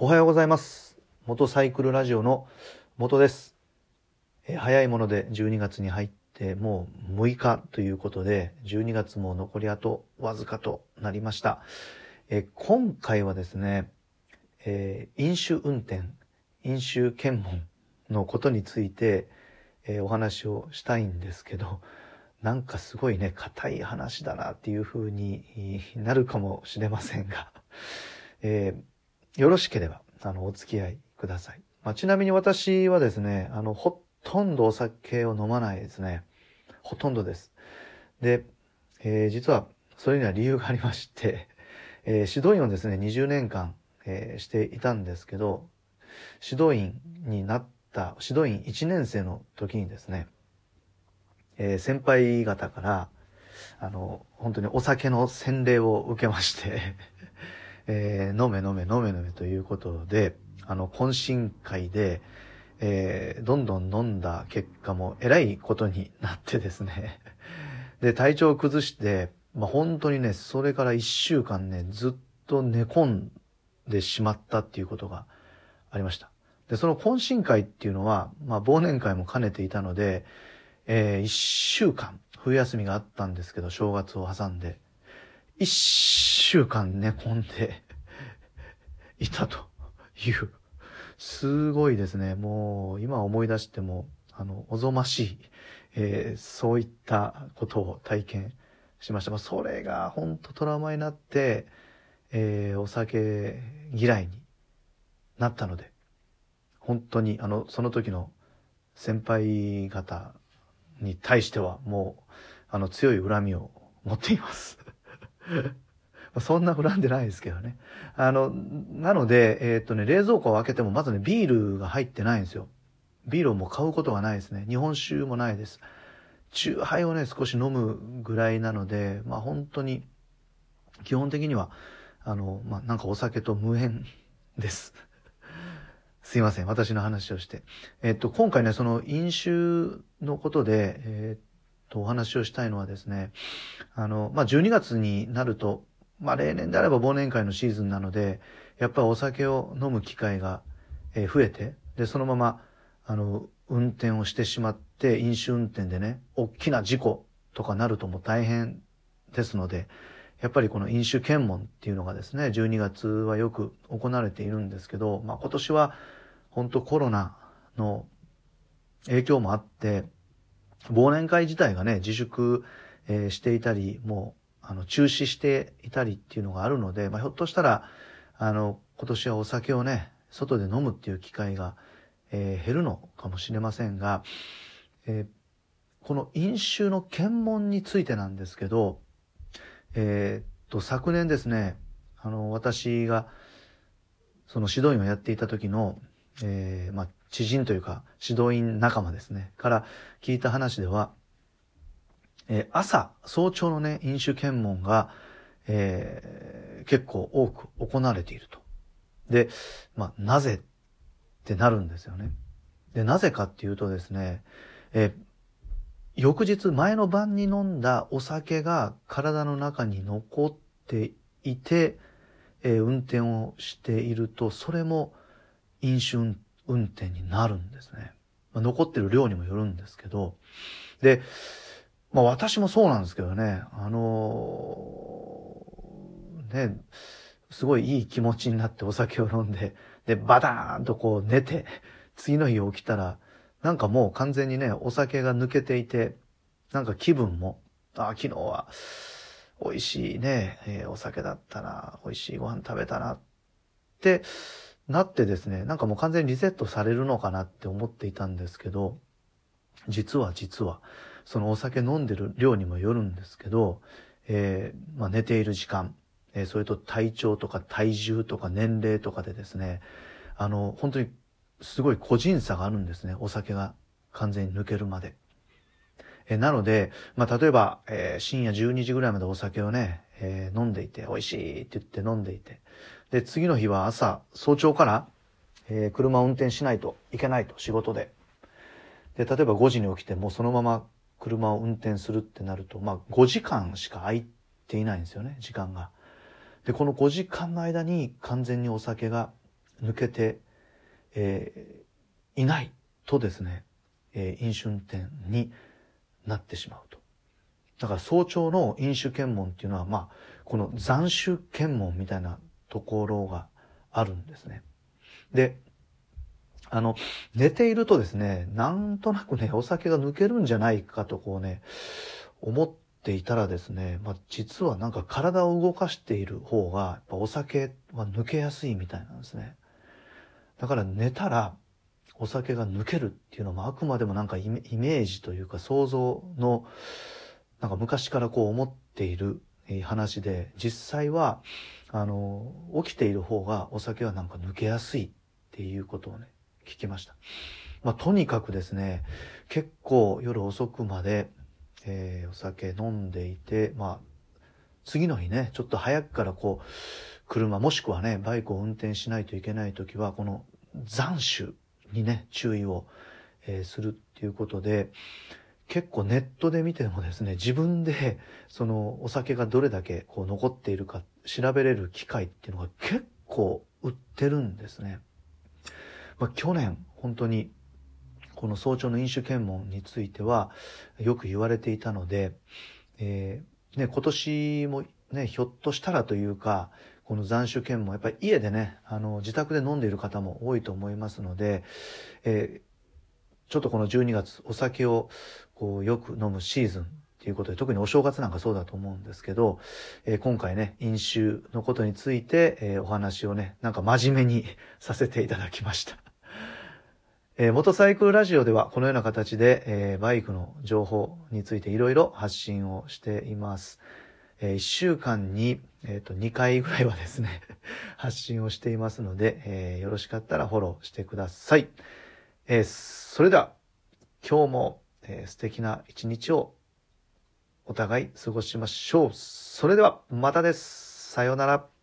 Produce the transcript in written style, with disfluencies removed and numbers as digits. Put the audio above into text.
おはようございます。元サイクルラジオの元です。早いもので12月に入ってもう6日ということで、12月も残りあとわずかとなりました。今回はですね、飲酒運転、飲酒検問のことについて、お話をしたいんですけど、なんかすごいね、固い話だなっていう風になるかもしれませんがよろしければお付き合いください。ちなみに私はですね、ほとんどお酒を飲まないですね。ほとんどです。で、実はそれには理由がありまして、指導員をですね、20年間、していたんですけど、指導員1年生の時にですね、先輩方から本当にお酒の洗礼を受けまして飲めということで、懇親会で、どんどん飲んだ結果もえらいことになってですね。で、体調を崩して、本当にね、それから1週間ね、ずっと寝込んでしまったっていうことがありました。で、その懇親会っていうのは、忘年会も兼ねていたので、1週間、冬休みがあったんですけど、正月を挟んで、1週間寝込んでいたという、すごいですね。もう今思い出してもおぞましい、そういったことを体験しました。それが本当トラウマになって、お酒嫌いになったので、本当にその時の先輩方に対してはもう強い恨みを持っています。そんな恨んでないですけどね。なので、冷蔵庫を開けてもまずね、ビールが入ってないんですよ。ビールをもう買うことがないですね。日本酒もないです。チューハイをね、少し飲むぐらいなので、本当に、基本的には、なんかお酒と無縁です。すいません、私の話をして。今回ね、その飲酒のことで、お話をしたいのはですね、12月になると、例年であれば忘年会のシーズンなので、やっぱりお酒を飲む機会が増えて、で、そのまま、運転をしてしまって、飲酒運転でね、大きな事故とかなるともう大変ですので、やっぱりこの飲酒検問っていうのがですね、12月はよく行われているんですけど、今年は、本当コロナの影響もあって、忘年会自体がね、自粛、していたり、もう、中止していたりっていうのがあるので、ひょっとしたら、今年はお酒をね、外で飲むっていう機会が、減るのかもしれませんが、この飲酒の検問についてなんですけど、昨年ですね、私が、その指導員をやっていた時の、知人というか指導員仲間ですねから聞いた話では、早朝のね、飲酒検問が、結構多く行われていると。で、なぜってなるんですよね。で、なぜかっていうとですね、翌日前の晩に飲んだお酒が体の中に残っていて、運転をしていると、それも飲酒運転になるんですね。残ってる量にもよるんですけど。で、私もそうなんですけどね、ね、すごいいい気持ちになってお酒を飲んで、で、バターンとこう寝て、次の日起きたら、なんかもう完全にね、お酒が抜けていて、なんか気分も、昨日は美味しいね、お酒だったな、美味しいご飯食べたなって、なってですね、なんかもう完全にリセットされるのかなって思っていたんですけど、実は、そのお酒飲んでる量にもよるんですけど、寝ている時間、それと体調とか体重とか年齢とかでですね、本当にすごい個人差があるんですね、お酒が完全に抜けるまで。なので、例えば、深夜12時ぐらいまでお酒をね、飲んでいて、美味しいって言って飲んでいて、で、次の日は早朝から、車を運転しないといけないと、仕事で。で、例えば5時に起きて、もうそのまま車を運転するってなると、5時間しか空いていないんですよね、時間が。で、この5時間の間に完全にお酒が抜けて、いないとですね、飲酒運転になってしまうと。だから早朝の飲酒検問っていうのは、まあこの残酒検問みたいなところがあるんですね。で、寝ているとですね、なんとなくね、お酒が抜けるんじゃないかとこうね、思っていたらですね、まあ実はなんか体を動かしている方が、やっぱお酒は抜けやすいみたいなんですね。だから寝たらお酒が抜けるっていうのもあくまでもなんかイメージというか想像の、なんか昔からこう思っている話で、実際は、起きている方がお酒はなんか抜けやすいっていうことをね、聞きました。まあ、とにかくですね、結構夜遅くまで、お酒飲んでいて、まあ、次の日ね、ちょっと早くからこう、車もしくはね、バイクを運転しないといけないときは、この残酒にね、注意を、するっていうことで、結構ネットで見てもですね、自分でそのお酒がどれだけこう残っているか調べれる機械っていうのが結構売ってるんですね。まあ、去年本当にこの早朝の飲酒検問についてはよく言われていたので、ね、今年もね、ひょっとしたらというか、この残酒検問、やっぱり家でね、自宅で飲んでいる方も多いと思いますので、ちょっとこの12月お酒をこうよく飲むシーズンっていうことで、特にお正月なんかそうだと思うんですけど、今回ね、飲酒のことについて、お話をね、なんか真面目にさせていただきました。モトサイクルラジオではこのような形で、バイクの情報についていろいろ発信をしています。1週間に、2回ぐらいはですね発信をしていますので、よろしかったらフォローしてください。それでは今日も、素敵な一日をお互い過ごしましょう。それではまたです。さようなら。